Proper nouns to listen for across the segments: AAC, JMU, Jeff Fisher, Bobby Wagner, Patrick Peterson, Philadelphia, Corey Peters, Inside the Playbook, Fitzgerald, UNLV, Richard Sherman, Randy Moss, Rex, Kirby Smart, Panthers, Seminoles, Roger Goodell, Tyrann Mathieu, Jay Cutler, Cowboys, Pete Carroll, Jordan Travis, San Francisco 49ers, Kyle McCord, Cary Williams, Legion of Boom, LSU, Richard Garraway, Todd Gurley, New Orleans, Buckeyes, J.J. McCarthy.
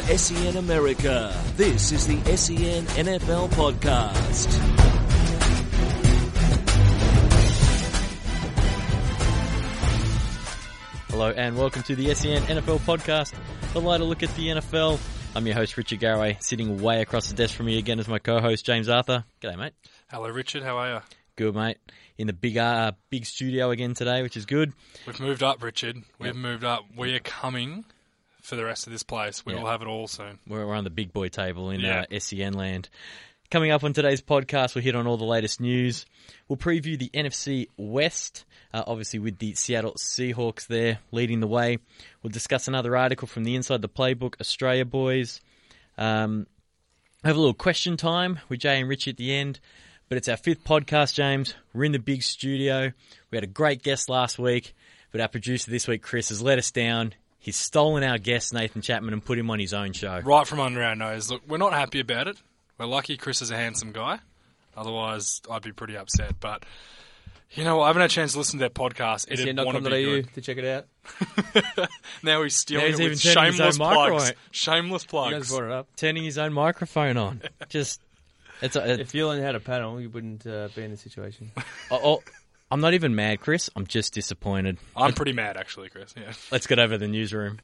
for SEN America. This is the SEN NFL Podcast. Hello and welcome to the SEN NFL Podcast, the lighter look at the NFL. I'm your host, Richard Garraway. Sitting way across the desk from me again is my co-host, James Arthur. G'day, mate. Hello, Richard. How are you? Good, mate. In the big studio again today, which is good. We've moved up, Richard. We've moved up. We are coming for the rest of this place. We will have it all soon. We're on the big boy table in SEN land. Coming up on today's podcast, we'll hit on all the latest news. We'll preview the NFC West, obviously with the Seattle Seahawks there leading the way. We'll discuss another article from the Inside the Playbook, Australia Boys. Have a little question time with Jay and Rich at the end. But it's our fifth podcast, James. We're in the big studio. We had a great guest last week, but our producer this week, Chris, has let us down. He's stolen our guest, Nathan Chapman, and put him on his own show. Right from under our nose. Look, we're not happy about it. We're lucky Chris is a handsome guy. Otherwise, I'd be pretty upset. But, you know, I haven't had a chance to listen to that podcast. It didn't want to be good. To check it out? Now he's stealing it with shameless plugs. Shameless plugs. You guys brought it up. Turning his own microphone on. Just, if you learned how to paddle, you wouldn't be in this situation. I'm not even mad, Chris. I'm just disappointed. I'm pretty mad, actually, Chris. Yeah. Let's get over to the newsroom.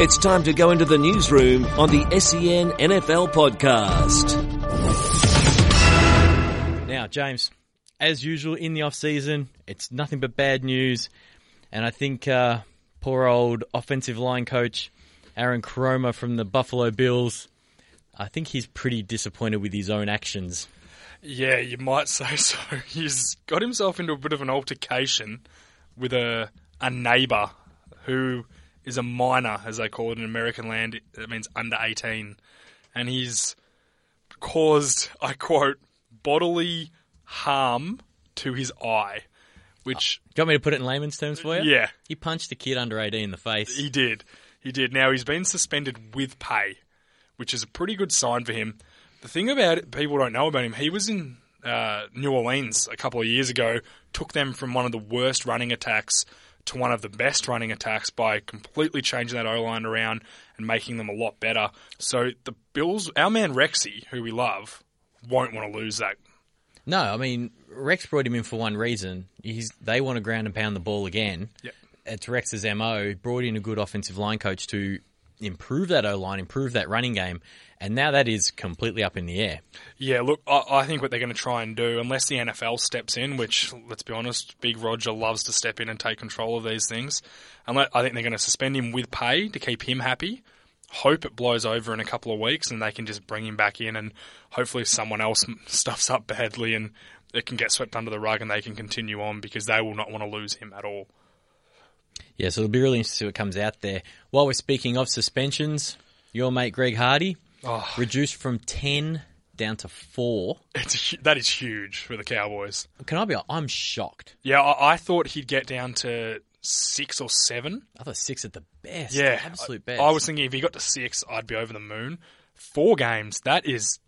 It's time to go into the newsroom on the SEN NFL Podcast. Now, James, as usual in the off-season, it's nothing but bad news. And I think poor old offensive line coach Aaron Cromer from the Buffalo Bills, I think he's pretty disappointed with his own actions. Yeah, you might say so. He's got himself into a bit of an altercation with a neighbour who is a minor, as they call it in American land. That means under 18. And he's caused, I quote, bodily harm to his eye, which... Do you want me to put it in layman's terms for you? Yeah. He punched a kid under 18 in the face. He did. Now, he's been suspended with pay, which is a pretty good sign for him. The thing about it, people don't know about him, he was in New Orleans a couple of years ago, took them from one of the worst running attacks to one of the best running attacks by completely changing that O-line around and making them a lot better. So the Bills, our man Rexy, who we love, won't want to lose that. No, I mean, Rex brought him in for one reason. They want to ground and pound the ball again. Yep. It's Rex's MO. He brought in a good offensive line coach to improve that O-line, improve that running game, and now that is completely up in the air. Yeah, look, I think what they're going to try and do, unless the NFL steps in, which, let's be honest, Big Roger loves to step in and take control of these things, I think they're going to suspend him with pay to keep him happy, hope it blows over in a couple of weeks and they can just bring him back in and hopefully someone else stuffs up badly and it can get swept under the rug and they can continue on because they will not want to lose him at all. Yeah, so it'll be really interesting to see what comes out there. While we're speaking of suspensions, your mate Greg Hardy, reduced from 10 down to 4. That is huge for the Cowboys. I'm shocked. Yeah, I thought he'd get down to 6 or 7. I thought 6 at the best. Yeah. Absolute best. I was thinking if he got to 6, I'd be over the moon. 4 games, that is...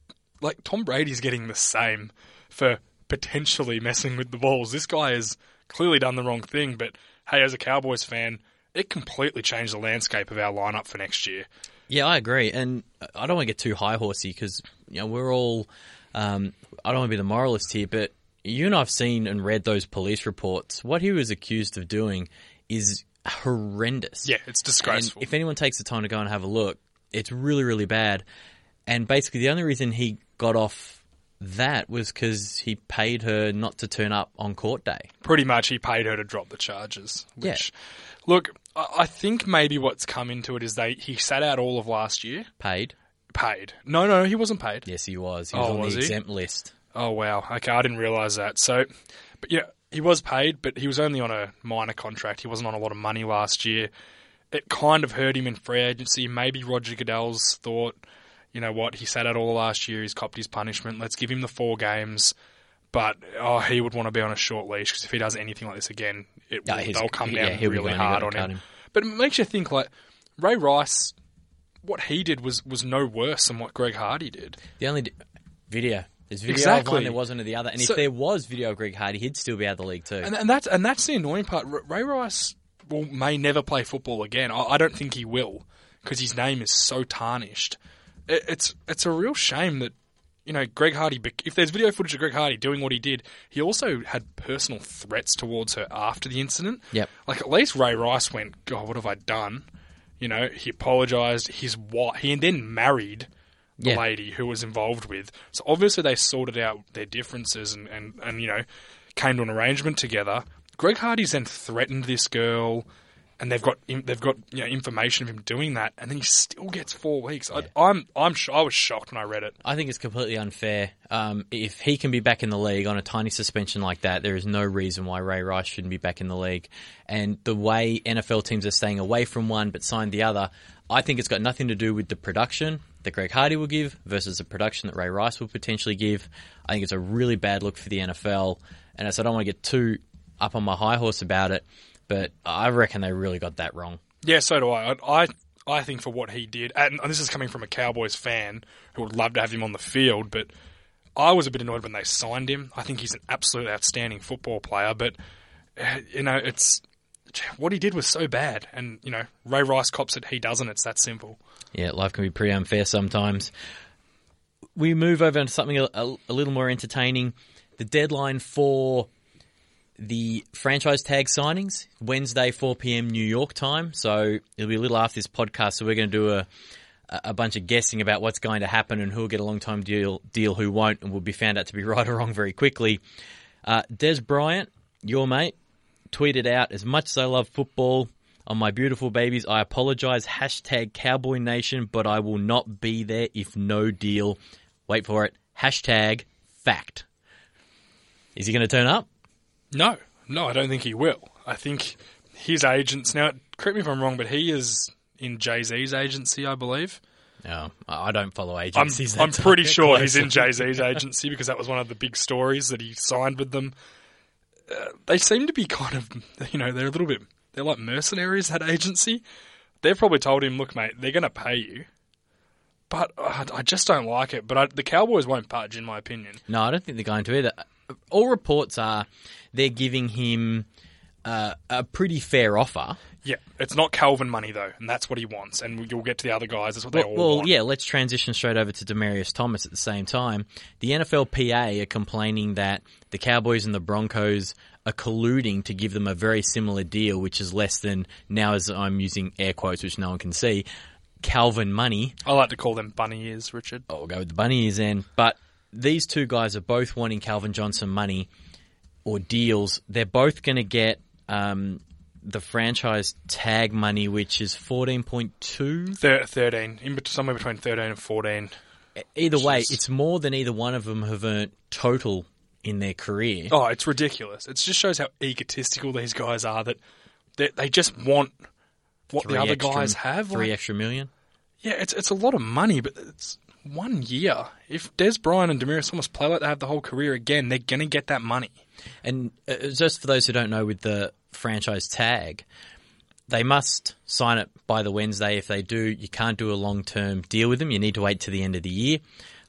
Like, Tom Brady's getting the same for potentially messing with the balls. This guy has clearly done the wrong thing, but... Hey, as a Cowboys fan, it completely changed the landscape of our lineup for next year. Yeah, I agree. And I don't want to get too high-horsey because, you know, we're all... I don't want to be the moralist here, but you and I have seen and read those police reports. What he was accused of doing is horrendous. Yeah, it's disgraceful. And if anyone takes the time to go and have a look, it's really, really bad. And basically the only reason he got off... That was because he paid her not to turn up on court day. Pretty much he paid her to drop the charges. Which, yeah. Look, I think maybe what's come into it is he sat out all of last year. Paid. No, he wasn't paid. Yes, he was. He was on the exempt list. Oh, wow. Okay, I didn't realise that. So, but yeah, he was paid, but he was only on a minor contract. He wasn't on a lot of money last year. It kind of hurt him in free agency. Maybe Roger Goodell's thought... You know what, he sat out all last year, he's copped his punishment, let's give him the 4 games, but he would want to be on a short leash because if he does anything like this again, they'll come down really hard on him. But it makes you think, like, Ray Rice, what he did was no worse than what Greg Hardy did. The only video... There's video of one, there wasn't of the other, and if there was video of Greg Hardy, he'd still be out of the league too. And that's the annoying part. Ray Rice may never play football again. I don't think he will because his name is so tarnished. It's a real shame that, you know, Greg Hardy, if there's video footage of Greg Hardy doing what he did, he also had personal threats towards her after the incident. Yep. Like, at least Ray Rice went, God, what have I done? You know, he apologised. His wife, he then married the lady who was involved with. So obviously they sorted out their differences and you know, came to an arrangement together. Greg Hardy's then threatened this girl, and they've got you know, information of him doing that, and then he still gets 4 weeks. Yeah. I was shocked when I read it. I think it's completely unfair. If he can be back in the league on a tiny suspension like that, there is no reason why Ray Rice shouldn't be back in the league. And the way NFL teams are staying away from one but signed the other, I think it's got nothing to do with the production that Greg Hardy will give versus the production that Ray Rice will potentially give. I think it's a really bad look for the NFL, and as I don't want to get too up on my high horse about it, but I reckon they really got that wrong. Yeah, so do I. I think for what he did, and this is coming from a Cowboys fan who would love to have him on the field, but I was a bit annoyed when they signed him. I think he's an absolute outstanding football player, but, you know, it's what he did was so bad. And, you know, Ray Rice cops it, he doesn't. It's that simple. Yeah, life can be pretty unfair sometimes. We move over into something a little more entertaining. The deadline for the franchise tag signings, Wednesday, 4 p.m. New York time. So it'll be a little after this podcast. So we're going to do a bunch of guessing about what's going to happen and who will get a long-time deal, who won't, and will be found out to be right or wrong very quickly. Dez Bryant, your mate, tweeted out, as much as I love football, on my beautiful babies, I apologize, hashtag Cowboy Nation, but I will not be there if no deal. Wait for it. Hashtag fact. Is he going to turn up? No, I don't think he will. I think his agents... Now, correct me if I'm wrong, but he is in Jay-Z's agency, I believe. No, I don't follow agencies. I'm pretty sure he's in Jay-Z's agency because that was one of the big stories that he signed with them. They seem to be kind of... You know, they're a little bit... They're like mercenaries, that agency. They've probably told him, look, mate, they're going to pay you. But I just don't like it. But the Cowboys won't budge, in my opinion. No, I don't think they're going to either. All reports are they're giving him a pretty fair offer. Yeah, it's not Calvin money, though, and that's what he wants. And you'll get to the other guys. That's what they all want. Well, yeah, let's transition straight over to Demaryius Thomas at the same time. The NFLPA are complaining that the Cowboys and the Broncos are colluding to give them a very similar deal, which is less than, now as I'm using air quotes, which no one can see, Calvin money. I like to call them bunny ears, Richard. Oh, we'll go with the bunny ears then. But these two guys are both wanting Calvin Johnson money or deals. They're both going to get the franchise tag money, which is 14.2? 13, somewhere between 13 and 14. Either way, it's more than either one of them have earned total in their career. Oh, it's ridiculous. It just shows how egotistical these guys are, that they just want what the other guys have. $3 extra million? Yeah, it's a lot of money, but it's 1 year. If Dez Bryant and Demaryius Thomas play like they have the whole career again, they're going to get that money. And just for those who don't know, with the franchise tag, they must sign it by the Wednesday. If they do, you can't do a long-term deal with them. You need to wait to the end of the year.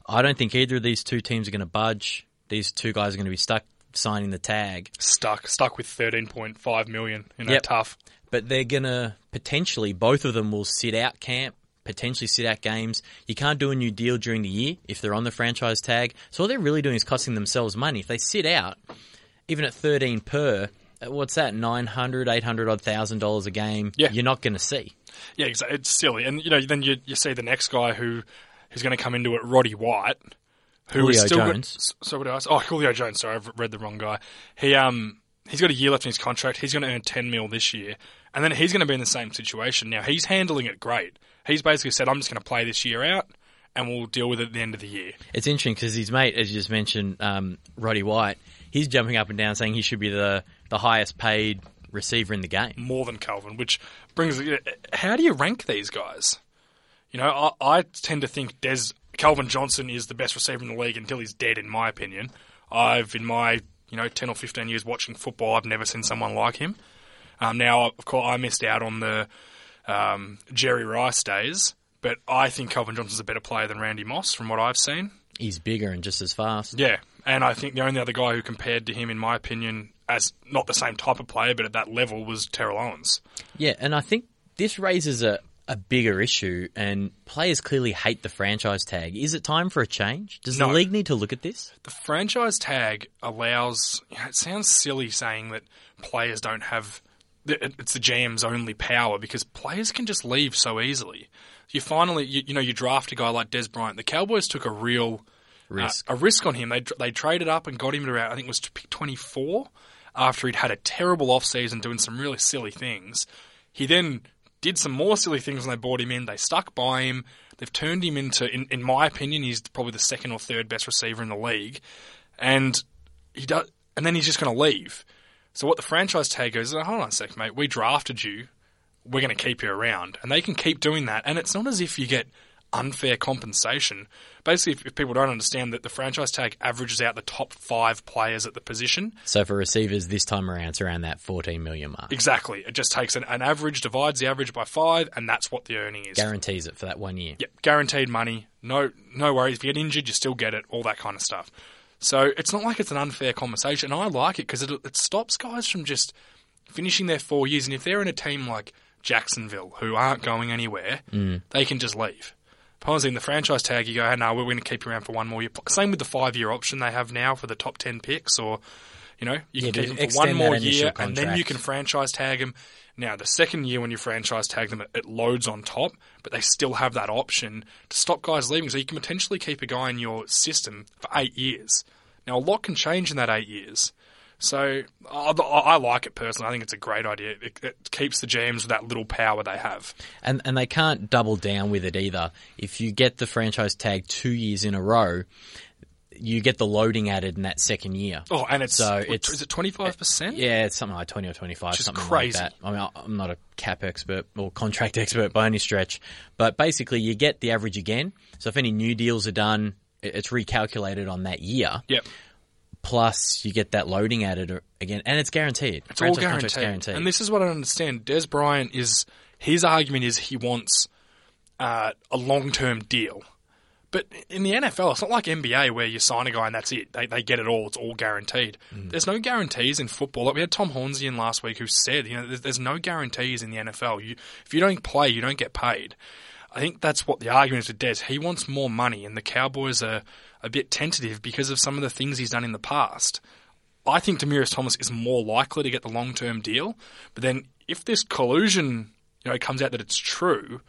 I don't think either of these two teams are going to budge. These two guys are going to be stuck signing the tag. Stuck with $13.5 million. You know, tough. But they're going to potentially, both of them will sit out camp, potentially sit out games. You can't do a new deal during the year if they're on the franchise tag. So all they're really doing is costing themselves money. If they sit out, even at 13 per, what's that, $900, $800 a game, you're not going to see. Yeah, exactly. It's silly. And you know, then you see the next guy who's going to come into it, Roddy White, who Julio is still Jones. So what else? Oh, Julio Jones. Sorry, I've read the wrong guy. He's got a year left in his contract. He's going to earn $10 million this year, and then he's going to be in the same situation. Now he's handling it great. He's basically said, I'm just going to play this year out and we'll deal with it at the end of the year. It's interesting because his mate, as you just mentioned, Roddy White, he's jumping up and down saying he should be the highest paid receiver in the game. More than Calvin, which brings... How do you rank these guys? You know, I tend to think Calvin Johnson is the best receiver in the league until he's dead, in my opinion. In my 10 or 15 years watching football, I've never seen someone like him. Now, of course, I missed out on the... Jerry Rice days, but I think Calvin Johnson's a better player than Randy Moss from what I've seen. He's bigger and just as fast. Yeah, and I think the only other guy who compared to him, in my opinion, as not the same type of player, but at that level, was Terrell Owens. Yeah, and I think this raises a bigger issue, and players clearly hate the franchise tag. Is it time for a change? Does the league need to look at this? The franchise tag allows... It sounds silly saying that players don't have... It's the GM's only power, because players can just leave so easily. You finally... You draft a guy like Dez Bryant. The Cowboys took a real... risk on him. They traded up and got him to around, I think it was to pick 24, after he'd had a terrible offseason doing some really silly things. He then did some more silly things when they bought him in. They stuck by him. They've turned him into, in my opinion, he's probably the second or third best receiver in the league. And then he's just going to leave. So what the franchise tag goes is, hold on a sec, mate, we drafted you. We're going to keep you around. And they can keep doing that. And it's not as if you get unfair compensation. Basically, if people don't understand that the franchise tag averages out the top 5 players at the position. So for receivers this time around, it's around that 14 million mark. Exactly. It just takes an average, divides the average by 5, and that's what the earning is. Guarantees it for that 1 year. Yep. Guaranteed money. No worries. If you get injured, you still get it. All that kind of stuff. So it's not like it's an unfair conversation. I like it because it stops guys from just finishing their 4 years. And if they're in a team like Jacksonville, who aren't going anywhere, they can just leave. Posing the franchise tag, you go, oh, no, we're going to keep you around for 1 more year. Same with the 5-year option they have now for the top 10 picks, or, you can keep them for 1 more year and then you can franchise tag them. Now, the second year when you franchise tag them, it loads on top, but they still have that option to stop guys leaving. So you can potentially keep a guy in your system for 8 years. Now, a lot can change in that 8 years. So I like it personally. I think it's a great idea. It keeps the GMs with that little power they have. And they can't double down with it either. If you get the franchise tag 2 years in a row, you get the loading added in that second year. Oh, and is it 25%? Yeah, it's something like 20 or 25, which is something crazy. Like that. I mean, I'm not a cap expert or contract expert by any stretch, but basically you get the average again. So if any new deals are done, it's recalculated on that year. Yep. Plus, you get that loading added again, and it's guaranteed. It's all guaranteed. And this is what I understand. Dez Bryant his argument is he wants a long-term deal. But in the NFL, it's not like NBA where you sign a guy and that's it. They get it all. It's all guaranteed. There's no guarantees in football. Like we had Tom Hornsey in last week who said, there's no guarantees in the NFL. If you don't play, you don't get paid. I think that's what the argument is with Dez. He wants more money, and the Cowboys are a bit tentative because of some of the things he's done in the past. I think Demaryius Thomas is more likely to get the long-term deal, but then if this collusion comes out that it's true...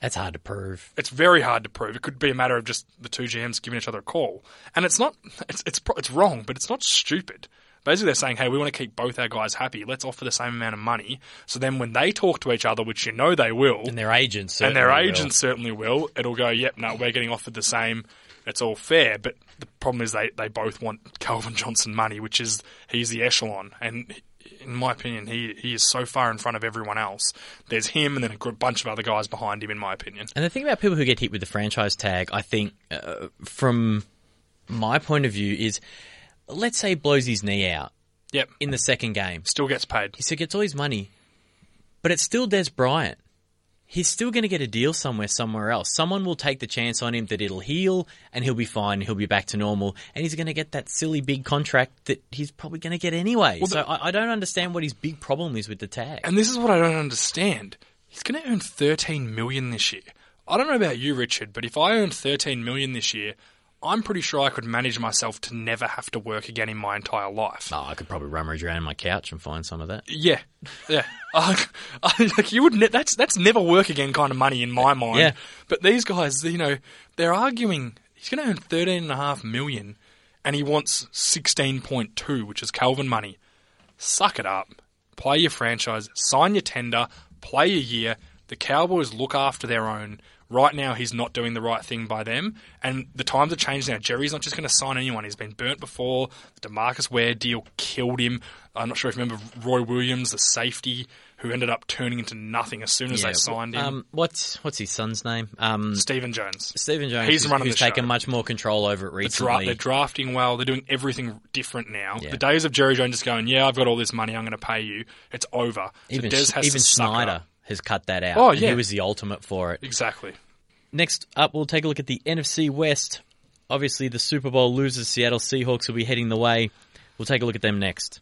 That's hard to prove. It's very hard to prove. It could be a matter of just the two GMs giving each other a call. And it's wrong, but it's not stupid. Basically, they're saying, hey, we want to keep both our guys happy. Let's offer the same amount of money. So then when they talk to each other, which they will. And their agents certainly will. It'll go, yep, no, we're getting offered the same. It's all fair. But the problem is they both want Calvin Johnson money, which is he's the echelon. And in my opinion, he is so far in front of everyone else. There's him and then a bunch of other guys behind him, in my opinion. And the thing about people who get hit with the franchise tag, I think, from my point of view, is... Let's say he blows his knee out. Yep. In the second game. Still gets paid. He still gets all his money. But it's still Dez Bryant. He's still going to get a deal somewhere else. Someone will take the chance on him that it'll heal and he'll be fine. He'll be back to normal. And he's going to get that silly big contract that he's probably going to get anyway. Well, I don't understand what his big problem is with the tag. And this is what I don't understand. He's going to earn $13 million this year. I don't know about you, Richard, but if I earned $13 million this year... I'm pretty sure I could manage myself to never have to work again in my entire life. Oh, I could probably rummage around my couch and find some of that. Yeah, yeah. That's never work again kind of money in my mind. Yeah. But these guys, they're arguing he's going to earn $13.5 million, and he wants 16.2, which is Calvin money. Suck it up. Play your franchise. Sign your tender. Play your year. The Cowboys look after their own. Right now, he's not doing the right thing by them. And the times have changed now. Jerry's not just going to sign anyone. He's been burnt before. The DeMarcus Ware deal killed him. I'm not sure if you remember Roy Williams, the safety, who ended up turning into nothing as soon as they signed him. What's his son's name? Stephen Jones. Stephen Jones, who's taken much more control over it recently. They're drafting well. They're doing everything different now. Yeah. The days of Jerry Jones just going, yeah, I've got all this money. I'm going to pay you. It's over. Even, so Dez has even to Snyder. Suck up. Has cut that out. Oh, yeah. And he was the ultimate for it. Exactly. Next up, we'll take a look at the NFC West. Obviously, the Super Bowl losers, Seattle Seahawks, will be heading the way. We'll take a look at them next.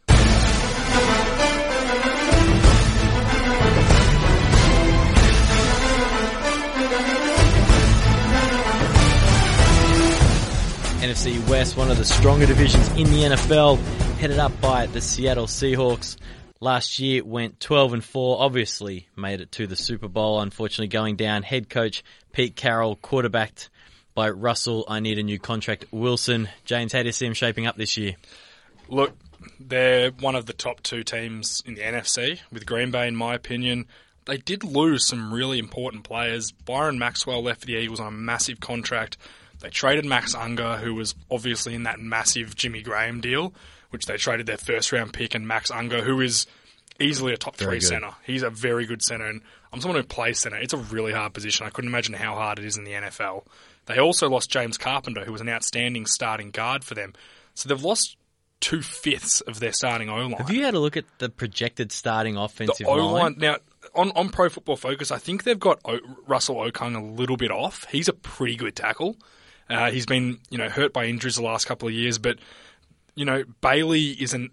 NFC West, one of the stronger divisions in the NFL, headed up by the Seattle Seahawks. Last year went 12-4, obviously made it to the Super Bowl, unfortunately going down. Head coach Pete Carroll, quarterbacked by Russell, I need a new contract, Wilson. James, how do you see him shaping up this year? Look, they're one of the top two teams in the NFC, with Green Bay in my opinion. They did lose some really important players. Byron Maxwell left for the Eagles on a massive contract. They traded Max Unger, who was obviously in that massive Jimmy Graham deal, which they traded their first-round pick, and Max Unger, who is easily a top-three centre. He's a very good centre, and I'm someone who plays centre. It's a really hard position. I couldn't imagine how hard it is in the NFL. They also lost James Carpenter, who was an outstanding starting guard for them. So they've lost two-fifths of their starting O-line. Have you had a look at the projected starting offensive line? The O-line, now... On Pro Football Focus, I think they've got Russell Okung a little bit off. He's a pretty good tackle. He's been, hurt by injuries the last couple of years, but Bailey he's a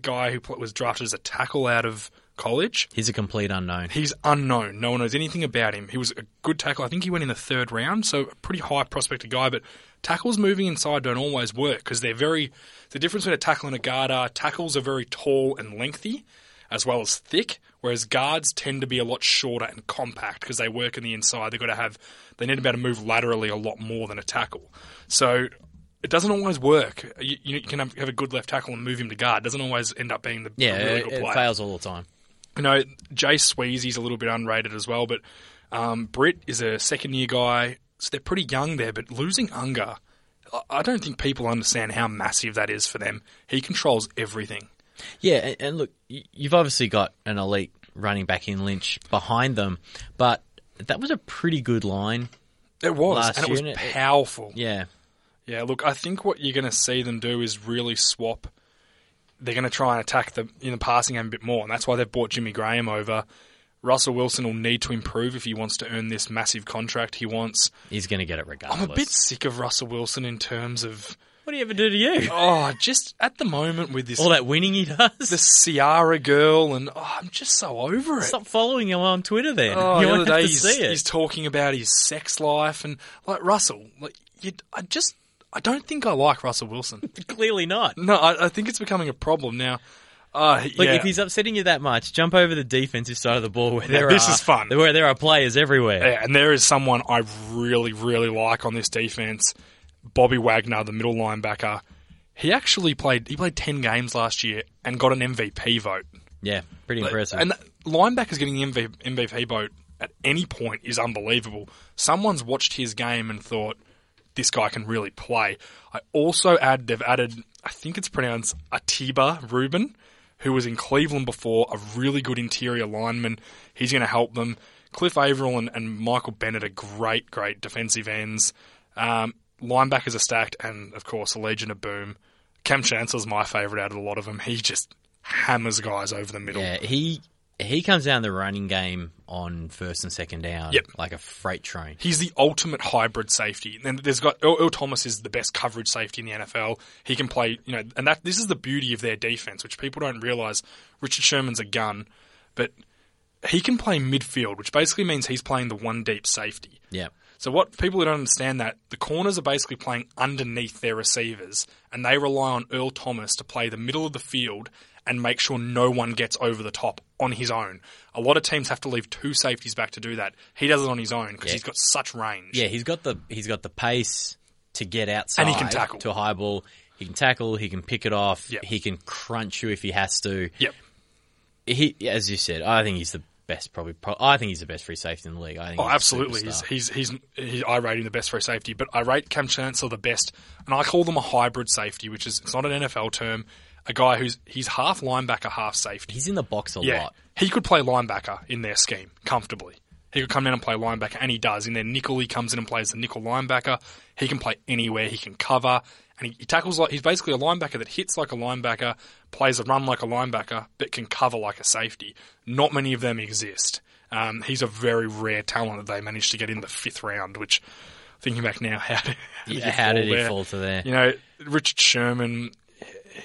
guy who was drafted as a tackle out of college. He's a complete unknown. He's unknown. No one knows anything about him. He was a good tackle. I think he went in the third round, so a pretty high prospected guy. But tackles moving inside don't always work because they're the difference between a tackle and a guard are tackles are very tall and lengthy, as well as thick, whereas guards tend to be a lot shorter and compact because they work in the inside. They need to be able to move laterally a lot more than a tackle. So it doesn't always work. You can have a good left tackle and move him to guard. It doesn't always end up being a really good player. Yeah, it fails all the time. Jay Sweezy's a little bit unrated as well, but Britt is a second-year guy, so they're pretty young there, but losing Unger, I don't think people understand how massive that is for them. He controls everything. Yeah, and look, you've obviously got an elite running back in Lynch behind them, but that was a pretty good line. It was, it was powerful. Yeah. Yeah, look, I think what you're going to see them do is really swap. They're going to try and attack in the passing game a bit more, and that's why they've brought Jimmy Graham over. Russell Wilson will need to improve if he wants to earn this massive contract he wants. He's going to get it regardless. I'm a bit sick of Russell Wilson in terms of... What do you ever do to you? Oh, just at the moment with this... All that winning he does? The Ciara girl, and I'm just so over it. Stop following him on Twitter then. Oh, the other day he's talking about his sex life, and Russell, I don't think I like Russell Wilson. Clearly not. No, I think it's becoming a problem now. If he's upsetting you that much, jump over the defensive side of the ball where is fun. Where there are players everywhere. Yeah, and there is someone I really, really like on this defense. Bobby Wagner, the middle linebacker, he actually played 10 games last year and got an MVP vote. Yeah, pretty impressive. And linebackers getting the MVP vote at any point is unbelievable. Someone's watched his game and thought, this guy can really play. I also they've added, I think it's pronounced Atiba Rubin, who was in Cleveland before, a really good interior lineman. He's going to help them. Cliff Averill and Michael Bennett are great, great defensive ends. Linebackers are stacked, and of course, the Legion of Boom. Cam Chancellor's my favourite out of a lot of them. He just hammers guys over the middle. Yeah, he comes down the running game on first and second down like a freight train. He's the ultimate hybrid safety. And there's got Earl Thomas is the best coverage safety in the NFL. He can play, and this is the beauty of their defense, which people don't realise. Richard Sherman's a gun, but he can play midfield, which basically means he's playing the one deep safety. Yeah. So what people who don't understand that, the corners are basically playing underneath their receivers, and they rely on Earl Thomas to play the middle of the field and make sure no one gets over the top on his own. A lot of teams have to leave two safeties back to do that. He does it on his own because he's got such range. Yeah, he's got the pace to get outside. And he can tackle. To a high ball. He can tackle. He can pick it off. Yep. He can crunch you if he has to. Yep. He, as you said, I think he's the best I think he's the best free safety in the league. I think absolutely. I rate him the best free safety, but I rate Cam Chancellor the best, and I call them a hybrid safety, which is it's not an NFL term. A guy he's half linebacker, half safety. He's in the box a lot. He could play linebacker in their scheme comfortably. He could come down and play linebacker, and he does. In their nickel, he comes in and plays the nickel linebacker. He can play anywhere. He can cover, and he tackles like he's basically a linebacker that hits like a linebacker, plays a run like a linebacker, but can cover like a safety. Not many of them exist. He's a very rare talent that they managed to get in the fifth round, which, thinking back now, how did he fall to there? Richard Sherman,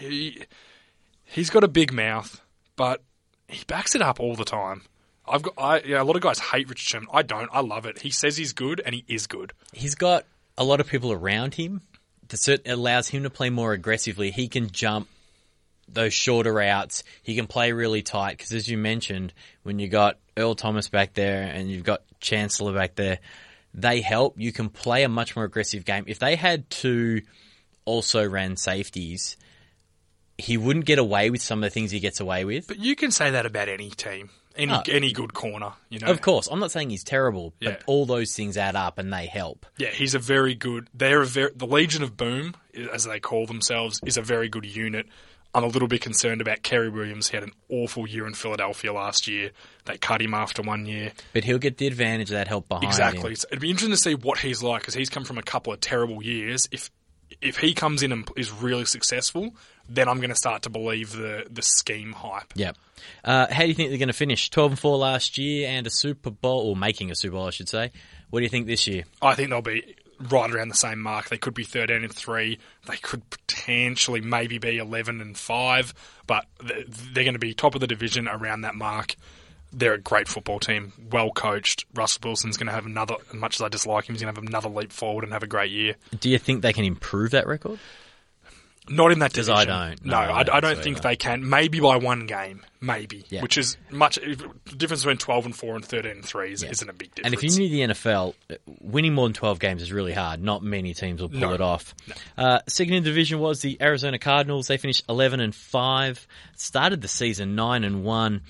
he's got a big mouth. but he backs it up all the time. A lot of guys hate Richard Sherman. I don't. I love it. He says he's good, and he is good. He's got a lot of people around him. That allows him to play more aggressively. He can jump those shorter routes. He can play really tight because, as you mentioned, when you got Earl Thomas back there and you've got Chancellor back there, they help. You can play a much more aggressive game. If they had two also-ran safeties, he wouldn't get away with some of the things he gets away with. But you can say that about any team, any good corner. You know, of course, I'm not saying he's terrible, but all those things add up and they help. Yeah, he's a very good. The Legion of Boom, as they call themselves, is a very good unit. I'm a little bit concerned about Cary Williams. He had an awful year in Philadelphia last year. They cut him after 1 year. But he'll get the advantage of that help behind him. Exactly. So it'd be interesting to see what he's like because he's come from a couple of terrible years. If he comes in and is really successful, then I'm going to start to believe the scheme hype. Yeah. How do you think they're going to finish? 12-4 last year and a Super Bowl, or making a Super Bowl, I should say. What do you think this year? I think they'll be right around the same mark. They could be 13-3. They could potentially maybe be 11-5, but they're going to be top of the division around that mark. They're a great football team, well coached. Russell Wilson's going to have another, as much as I dislike him, he's going to have another leap forward and have a great year. Do you think they can improve that record? Not in that division. I don't. No, I don't think they can. Maybe by one game, which is much. The difference between 12-4 and 13-3 isn't a big difference. And if you knew the NFL, winning more than 12 games is really hard. Not many teams will pull it off. No. Second in the division was the Arizona Cardinals. They finished 11-5. Started the season 9-1.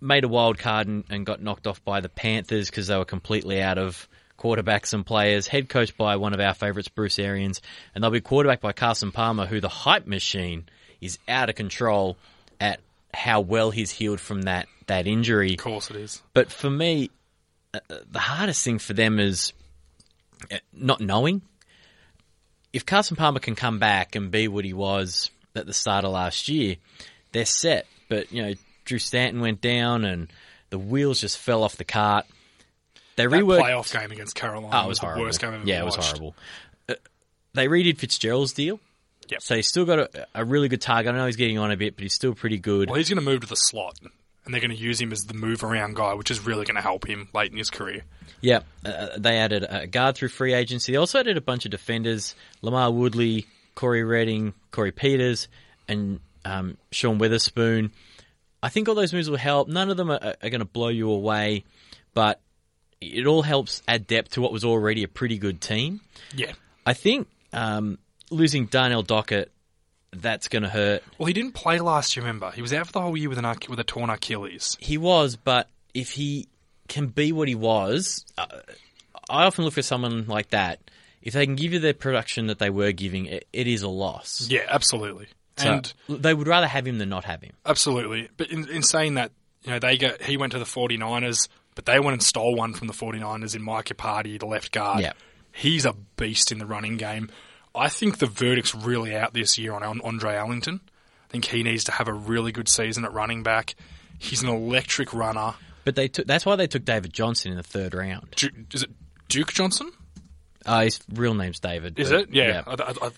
Made a wild card and got knocked off by the Panthers because they were completely out of quarterbacks and players, head coached by one of our favourites, Bruce Arians, and they'll be quarterbacked by Carson Palmer, who the hype machine is out of control at how well he's healed from that injury. Of course it is. But for me, the hardest thing for them is not knowing. If Carson Palmer can come back and be what he was at the start of last year, they're set. But, Drew Stanton went down and the wheels just fell off the cart. That playoff game against Carolina was the worst game I've ever watched. Yeah, it was horrible. They redid Fitzgerald's deal. Yep. So he's still got a really good target. I know he's getting on a bit, but he's still pretty good. Well, he's going to move to the slot, and they're going to use him as the move-around guy, which is really going to help him late in his career. Yeah. They added a guard through free agency. They also added a bunch of defenders, Lamar Woodley, Corey Redding, Corey Peters, and Sean Witherspoon. I think all those moves will help. None of them are going to blow you away, but it all helps add depth to what was already a pretty good team. Yeah. I think losing Darnell Dockett, that's going to hurt. Well, he didn't play last year, remember? He was out for the whole year with a torn Achilles. He was, but if he can be what he was, I often look for someone like that. If they can give you the production that they were giving, it is a loss. Yeah, absolutely. So and they would rather have him than not have him. Absolutely. But in saying that, he went to the 49ers, but they went and stole one from the 49ers in Mike Iupati, the left guard. Yep. He's a beast in the running game. I think the verdict's really out this year on Andre Ellington. I think he needs to have a really good season at running back. He's an electric runner. But that's why they took David Johnson in the third round. Is it Duke Johnson? His real name's David. Is it? Yeah.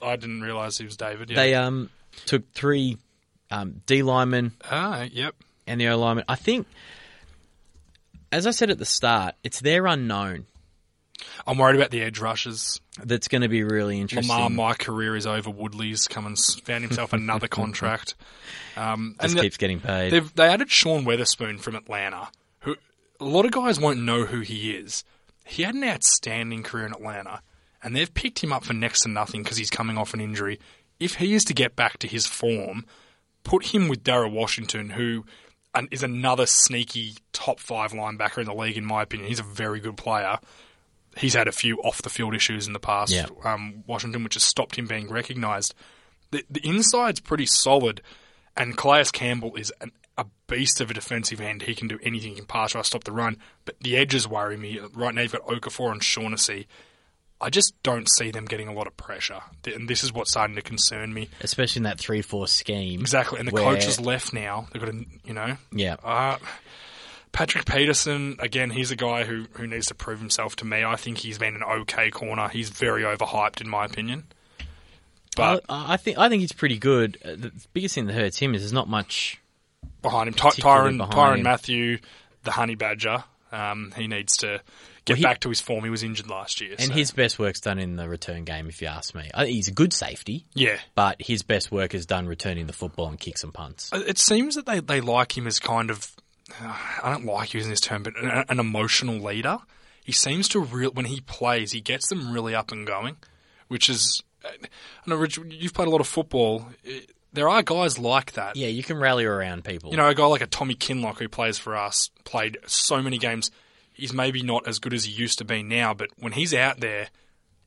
I didn't realise he was David. Yeah. They took three D linemen. Yep. And the O linemen. I think, as I said at the start, it's their unknown. I'm worried about the edge rushes. That's going to be really interesting. Lamar, my career is over. Woodley's come and found himself another contract. Just keeps getting paid. They added Sean Witherspoon from Atlanta, who a lot of guys won't know who he is. He had an outstanding career in Atlanta, and they've picked him up for next to nothing because he's coming off an injury. If he is to get back to his form, put him with Darrell Washington, who is another sneaky top-5 linebacker in the league, in my opinion. He's a very good player. He's had a few off-the-field issues in the past, Washington, which has stopped him being recognised. The inside's pretty solid, and Calais Campbell is a beast of a defensive end. He can do anything. He can pass, rush, stop the run. But the edges worry me. Right now you've got Okafor and Shaughnessy. I just don't see them getting a lot of pressure. And this is what's starting to concern me. Especially in that 3-4 scheme. Exactly. And the coach is left now. They've got to, Yeah. Patrick Peterson, again, he's a guy who needs to prove himself to me. I think he's been an okay corner. He's very overhyped, in my opinion. But I think he's pretty good. The biggest thing that hurts him is there's not much behind him. Tyrann Mathieu, the honey badger, he needs to get back to his form. He was injured last year. And his best work's done in the return game, if you ask me. He's a good safety. Yeah. But his best work is done returning the football and kicks and punts. It seems that they like him as kind of, I don't like using this term, but an emotional leader. He seems to when he plays, he gets them really up and going, which is, I know, Rich, you've played a lot of football. There are guys like that. Yeah, you can rally around people. You know, a guy like a Tommy Kinlock who plays for us, played so many games. He's maybe not as good as he used to be now, but when he's out there,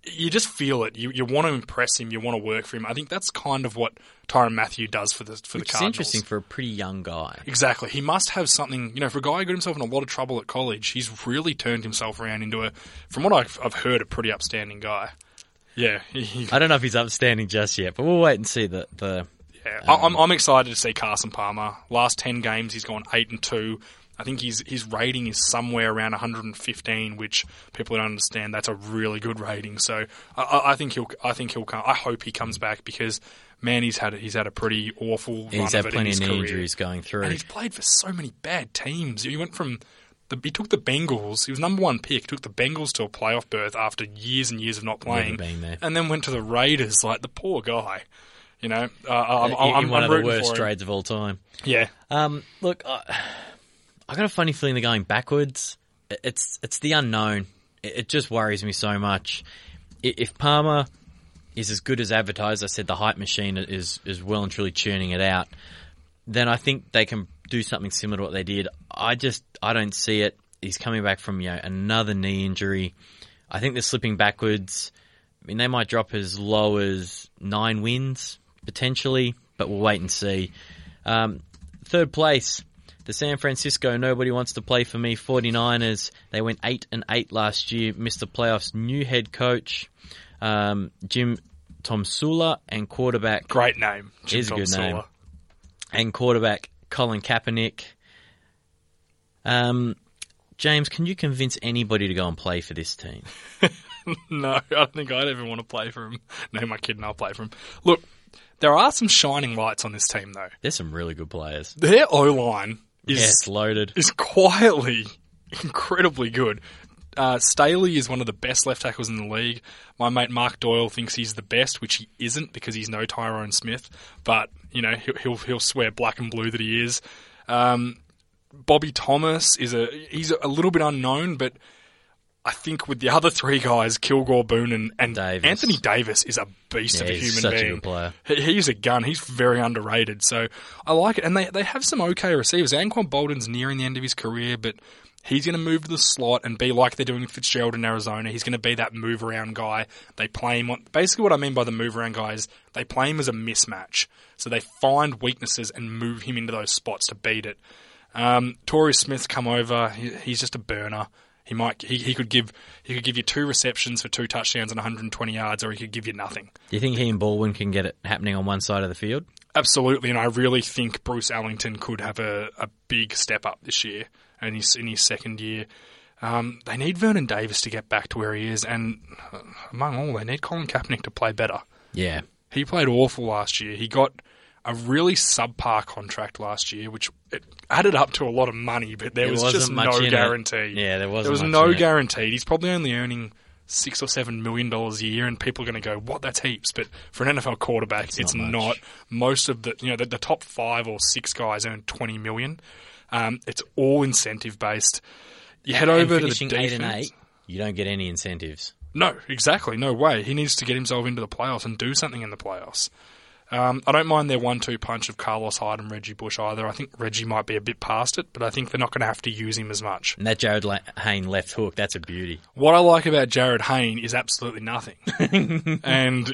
you just feel it. You want to impress him. You want to work for him. I think that's kind of what Tyrann Mathieu does for the Cardinals. It's interesting for a pretty young guy. Exactly. He must have something. You know, for a guy who got himself in a lot of trouble at college, he's really turned himself around into a, from what I've heard, a pretty upstanding guy. Yeah. I don't know if he's upstanding just yet, but we'll wait and see the Yeah, I'm excited to see Carson Palmer. Last 10 games, he's gone 8-2. I think his rating is somewhere around 115, which people don't understand. That's a really good rating. So I think he'll come. I hope he comes back because, man, he's had a pretty awful run of it in his career. He's had plenty of injuries going through. And he's played for so many bad teams. He went from he took the Bengals. He was number one pick. Took the Bengals to a playoff berth after years and years of not playing, never been there. And then went to the Raiders. Like the poor guy. You know, I'm one of the worst trades of all time. Yeah. Look, I got a funny feeling they're going backwards. It's the unknown. It just worries me so much. If Palmer is as good as advertised, I said the hype machine is well and truly churning it out, then I think they can do something similar to what they did. I don't see it. He's coming back from, another knee injury. I think they're slipping backwards. I mean, they might drop as low as 9 wins. Potentially, but we'll wait and see. Third place, the San Francisco Nobody Wants to Play For Me 49ers. They went 8-8 last year, missed the playoffs. New head coach, Jim Tomsula, and quarterback... Great name, Jim is a good name. And quarterback, Colin Kaepernick. James, can you convince anybody to go and play for this team? No, I don't think I'd ever want to play for him. No, my kid and I'll play for him. Look, there are some shining lights on this team, though. There's some really good players. Their O-line is quietly incredibly good. Staley is one of the best left tackles in the league. My mate Mark Doyle thinks he's the best, which he isn't because he's no Tyron Smith. But, you know, he'll swear black and blue that he is. Bobby Thomas he's a little bit unknown, but I think with the other three guys, Kilgore, Boone, and Davis. Anthony Davis is a beast of a human being. He's such a good player. He's a gun. He's very underrated. So I like it. And they have some okay receivers. Anquan Bolden's nearing the end of his career, but he's going to move to the slot and be like they're doing Fitzgerald in Arizona. He's going to be that move-around guy. They play him on... Basically what I mean by the move-around guy is they play him as a mismatch. So they find weaknesses and move him into those spots to beat it. Torrey Smith's come over. He's just a burner. He might he could give you 2 receptions for 2 touchdowns and 120 yards, or he could give you nothing. Do you think he and Baldwin can get it happening on one side of the field? Absolutely, and I really think Bruce Ellington could have a big step up this year and in his second year. They need Vernon Davis to get back to where he is, and among all, they need Colin Kaepernick to play better. Yeah. He played awful last year. He got a really subpar contract last year, which it added up to a lot of money, but there was just no guarantee. There was no guarantee. He's probably only earning $6 or $7 million a year, and people are going to go, "What? That's heaps." But for an NFL quarterback, it's not. Most of the top 5 or 6 guys earn $20 million. It's all incentive based. You head over to the defense. 8-8, you don't get any incentives. No, exactly. No way. He needs to get himself into the playoffs and do something in the playoffs. I don't mind their 1-2 punch of Carlos Hyde and Reggie Bush either. I think Reggie might be a bit past it, but I think they're not going to have to use him as much. And that Jared Hayne left hook, that's a beauty. What I like about Jared Hayne is absolutely nothing. And,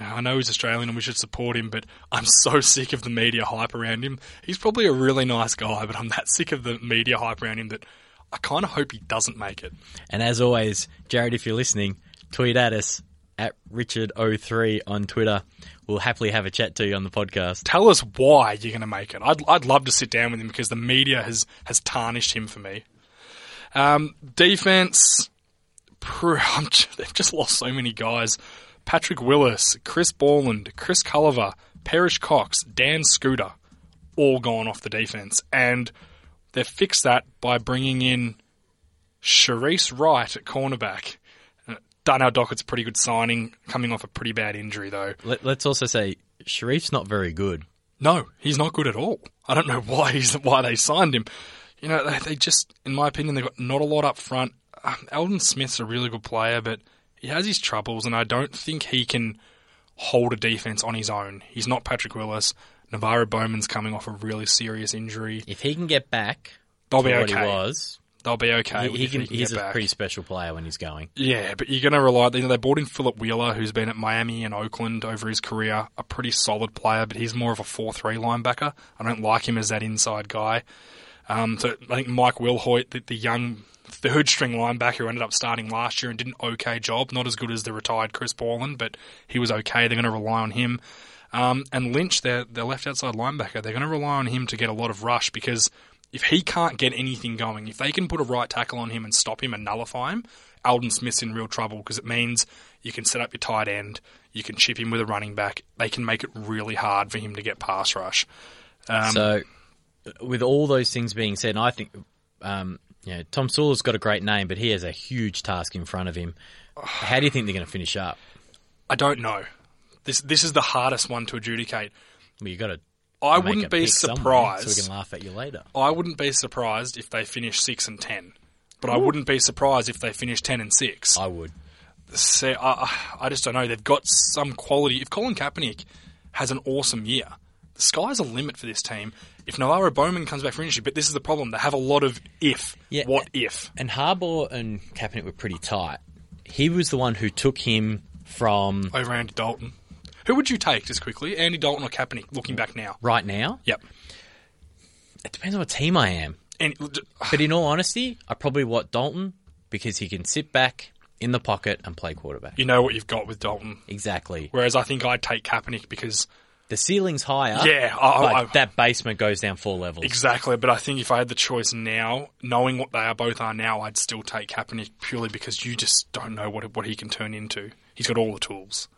I know he's Australian and we should support him, but I'm so sick of the media hype around him. He's probably a really nice guy, but I'm that sick of the media hype around him that I kind of hope he doesn't make it. And as always, Jared, if you're listening, tweet at us. At Richard03 on Twitter. We'll happily have a chat to you on the podcast. Tell us why you're going to make it. I'd love to sit down with him because the media has tarnished him for me. Defense, they've just lost so many guys. Patrick Willis, Chris Borland, Chris Culliver, Parrish Cox, Dan Scooter. all gone off the defense. And they've fixed that by bringing in Sharice Wright at cornerback. Darnell Dockett's a pretty good signing, coming off a pretty bad injury, though. Let's also say, Sharif's not very good. No, he's not good at all. I don't know why they signed him. You know, they just, in my opinion, they've got not a lot up front. Eldon Smith's a really good player, but he has his troubles, and I don't think he can hold a defense on his own. He's not Patrick Willis. Navarro Bowman's coming off a really serious injury. If he can get back they'll be okay. What he was... They'll be okay. He's a pretty special player when he's going. Yeah, but you're going to rely... You know, they brought in Philip Wheeler, who's been at Miami and Oakland over his career. A pretty solid player, but he's more of a 4-3 linebacker. I don't like him as that inside guy. So I think Mike Wilhoit, the young third-string linebacker who ended up starting last year and did an okay job, not as good as the retired Chris Borland, but he was okay. They're going to rely on him. And Lynch, their left outside linebacker, they're going to rely on him to get a lot of rush because... If he can't get anything going, if they can put a right tackle on him and stop him and nullify him, Aldon Smith's in real trouble because it means you can set up your tight end, you can chip him with a running back, they can make it really hard for him to get pass rush. So, with all those things being said, and I think Tom Sewell's got a great name, but he has a huge task in front of him. How do you think they're going to finish up? I don't know. This is the hardest one to adjudicate. Well, you've got to... I wouldn't be surprised. So we can laugh at you later. I wouldn't be surprised if they finish 6-10, but I wouldn't be surprised if they finish 10-6. I would. So, I just don't know. They've got some quality. If Colin Kaepernick has an awesome year, the sky's a limit for this team. If Navarro Bowman comes back for injury, but this is the problem. They have a lot of if. Yeah, what if? And Harbaugh and Kaepernick were pretty tight. He was the one who took him from over Andy Dalton. Who would you take just quickly, Andy Dalton or Kaepernick, looking back now? Right now? Yep. It depends on what team I am. But in all honesty, I probably want Dalton because he can sit back in the pocket and play quarterback. You know what you've got with Dalton. Exactly. Whereas I think I'd take Kaepernick because... The ceiling's higher. Yeah. That basement goes down 4 levels. Exactly. But I think if I had the choice now, knowing what they both are now, I'd still take Kaepernick purely because you just don't know what he can turn into. He's got all the tools.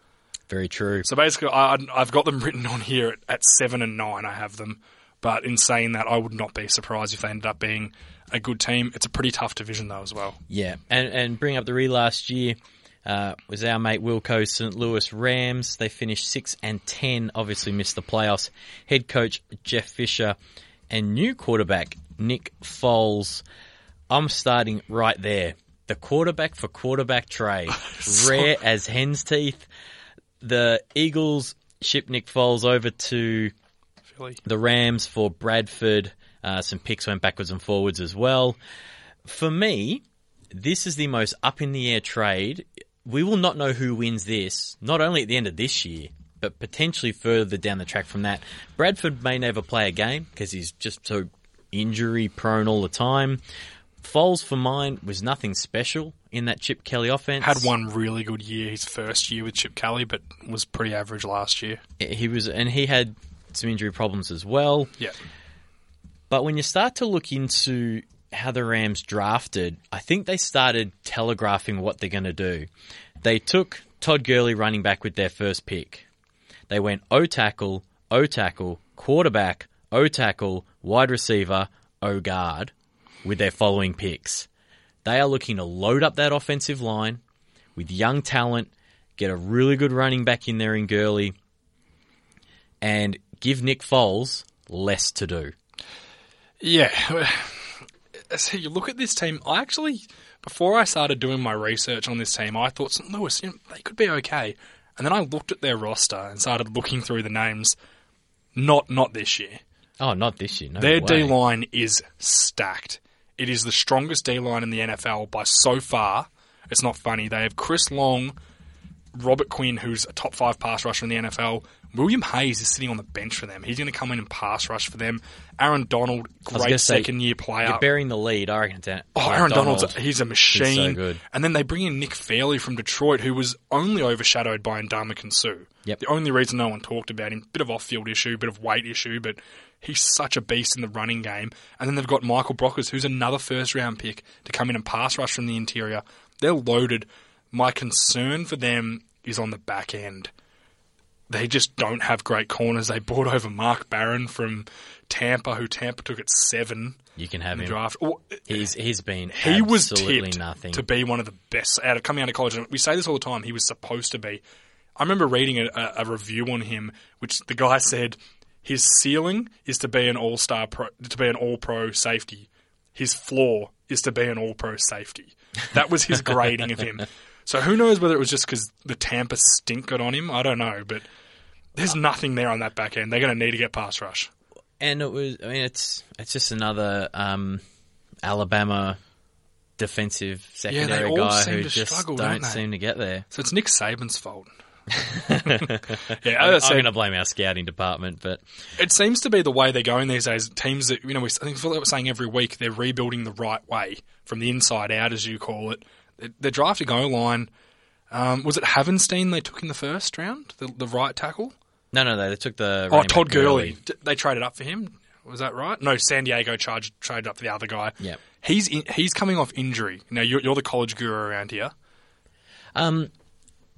Very true. So basically, I've got them written on here at 7 and 9. I have them, but in saying that, I would not be surprised if they ended up being a good team. It's a pretty tough division though, as well. Yeah, and bring up the re last year was our mate Wilco's St. Louis Rams. They finished 6-10. Obviously, missed the playoffs. Head coach Jeff Fisher and new quarterback Nick Foles. I'm starting right there. The quarterback for quarterback trade, rare as hen's teeth. The Eagles ship Nick Foles over to Philly. The Rams for Bradford. Some picks went backwards and forwards as well. For me, this is the most up-in-the-air trade. We will not know who wins this, not only at the end of this year, but potentially further down the track from that. Bradford may never play a game because he's just so injury-prone all the time. Foles, for mine, was nothing special in that Chip Kelly offense. Had one really good year, his first year with Chip Kelly, but was pretty average last year. He had some injury problems as well. Yeah. But when you start to look into how the Rams drafted, I think they started telegraphing what they're going to do. They took Todd Gurley running back with their first pick. They went O-tackle, O-tackle, quarterback, O-tackle, wide receiver, O-guard. With their following picks. They are looking to load up that offensive line with young talent, get a really good running back in there in Gurley, and give Nick Foles less to do. Yeah. So you look at this team, I actually, before I started doing my research on this team, I thought St. Louis, they could be okay. And then I looked at their roster and started looking through the names. Not this year. Oh, not this year. No way. Their D-line is stacked. It is the strongest D-line in the NFL by so far. It's not funny. They have Chris Long, Robert Quinn, who's a top 5 pass rusher in the NFL. William Hayes is sitting on the bench for them. He's going to come in and pass rush for them. Aaron Donald, great second-year player. You're burying the lead, I reckon. Aaron Donald's he's a machine. He's so good. And then they bring in Nick Fairley from Detroit, who was only overshadowed by Ndamukong Suh. Yep. The only reason no one talked about him, bit of off-field issue, bit of weight issue, but... He's such a beast in the running game. And then they've got Michael Brockers, who's another first-round pick, to come in and pass rush from the interior. They're loaded. My concern for them is on the back end. they just don't have great corners. They brought over Mark Barron from Tampa, who Tampa took at 7. You can have in the draft. He's been absolutely nothing. To be one of the best coming out of college. And we say this all the time. He was supposed to be. I remember reading a review on him, which the guy said his ceiling is to be an all-star pro, to be an all-pro safety. His floor is to be an all-pro safety. That was his grading of him. So who knows whether it was just because the Tampa stink got on him. I don't know, but there's nothing there on that back end. They're going to need to get pass rush. And it was, I mean, it's just another Alabama defensive secondary guy who just struggle, don't seem to get there. So it's Nick Saban's fault. I'm going to blame our scouting department, but it seems to be the way they're going these days. Teams that, you know, I think Phil was saying every week, they're rebuilding the right way from the inside out, as you call it. They're drafting O-line. Was it Havenstein they took in the first round, the right tackle? No, they took the... Todd Gurley. They traded up for him. Was that right? No, San Diego traded up for the other guy. Yeah. He's coming off injury. Now, you're the college guru around here.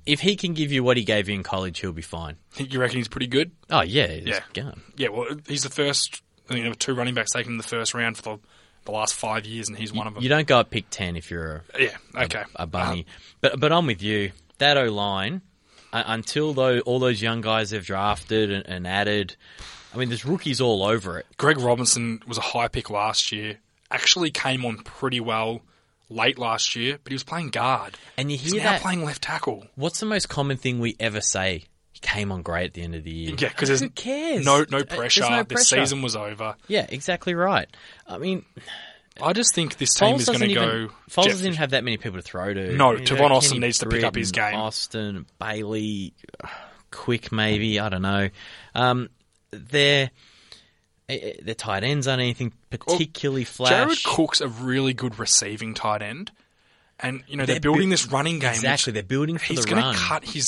If he can give you what he gave you in college, he'll be fine. You reckon he's pretty good? Oh, yeah. He's gone. Yeah, well, he's the first... I think there were 2 running backs taken in the first round for the last 5 years, and he's one of them. You don't go at pick 10 if you're a bunny. But I'm with you. That O-line, until all those young guys have drafted and added, I mean, there's rookies all over it. Greg Robinson was a high pick last year, actually came on pretty well late last year, but he was playing guard. And you hear now playing left tackle. What's the most common thing we ever say? He came on great at the end of the year. Yeah, because who cares? No pressure. The season was over. Yeah, exactly right. I mean, I just think this team is going to go... Foles doesn't have that many people to throw to. No, Tavon Austin needs to pick up his game. Austin, Bailey, Quick maybe, I don't know. Their tight ends aren't anything particularly flash. Jared Cook's a really good receiving tight end. And, you know, they're building this running game. Exactly, they're building for the run. He's going to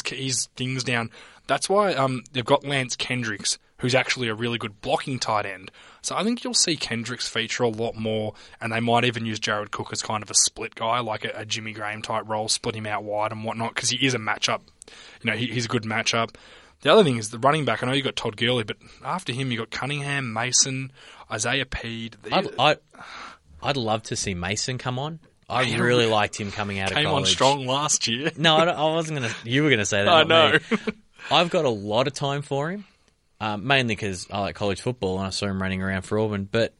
cut his things down. That's why they've got Lance Kendricks, who's actually a really good blocking tight end. So I think you'll see Kendricks feature a lot more, and they might even use Jared Cook as kind of a split guy, like a Jimmy Graham type role, split him out wide and whatnot, because he is a matchup. You know, he's a good matchup. The other thing is the running back. I know you got Todd Gurley, but after him you got Cunningham, Mason, Isaiah Peed. I'd love to see Mason come on. I really liked him coming out of college. Came on strong last year. No, I wasn't going to... You were going to say that. I know. I've got a lot of time for him, mainly because I like college football and I saw him running around for Auburn. But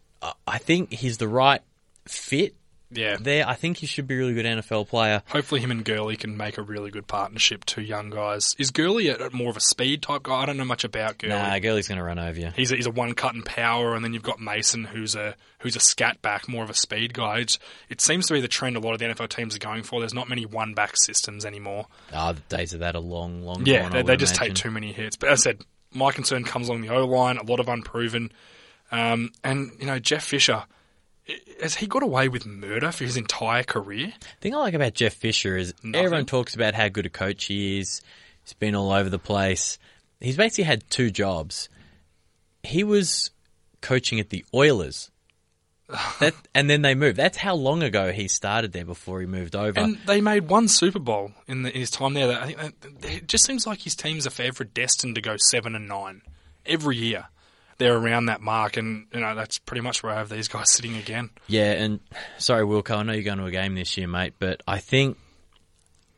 I think he's the right fit there. I think he should be a really good NFL player. Hopefully him and Gurley can make a really good partnership, 2 young guys. Is Gurley more of a speed type guy? I don't know much about Gurley. Nah, Gurley's going to run over you. He's a one-cut and power, and then you've got Mason, who's a scat back, more of a speed guy. It seems to be the trend a lot of the NFL teams are going for. There's not many one-back systems anymore. The days of that are long, long gone. Yeah, they just take too many hits. But as I said, my concern comes along the O-line, a lot of unproven. And, you know, Jeff Fisher... Has he got away with murder for his entire career? The thing I like about Jeff Fisher is everyone talks about how good a coach he is. He's been all over the place. He's basically had 2 jobs. He was coaching at the Oilers. And then they moved. That's how long ago he started there before he moved over. And they made 1 Super Bowl in his time there. I think it just seems like his teams are forever destined to go 7-9 every year. They're around that mark, and you know that's pretty much where I have these guys sitting again. Yeah, and sorry, Wilco, I know you're going to a game this year, mate, but I think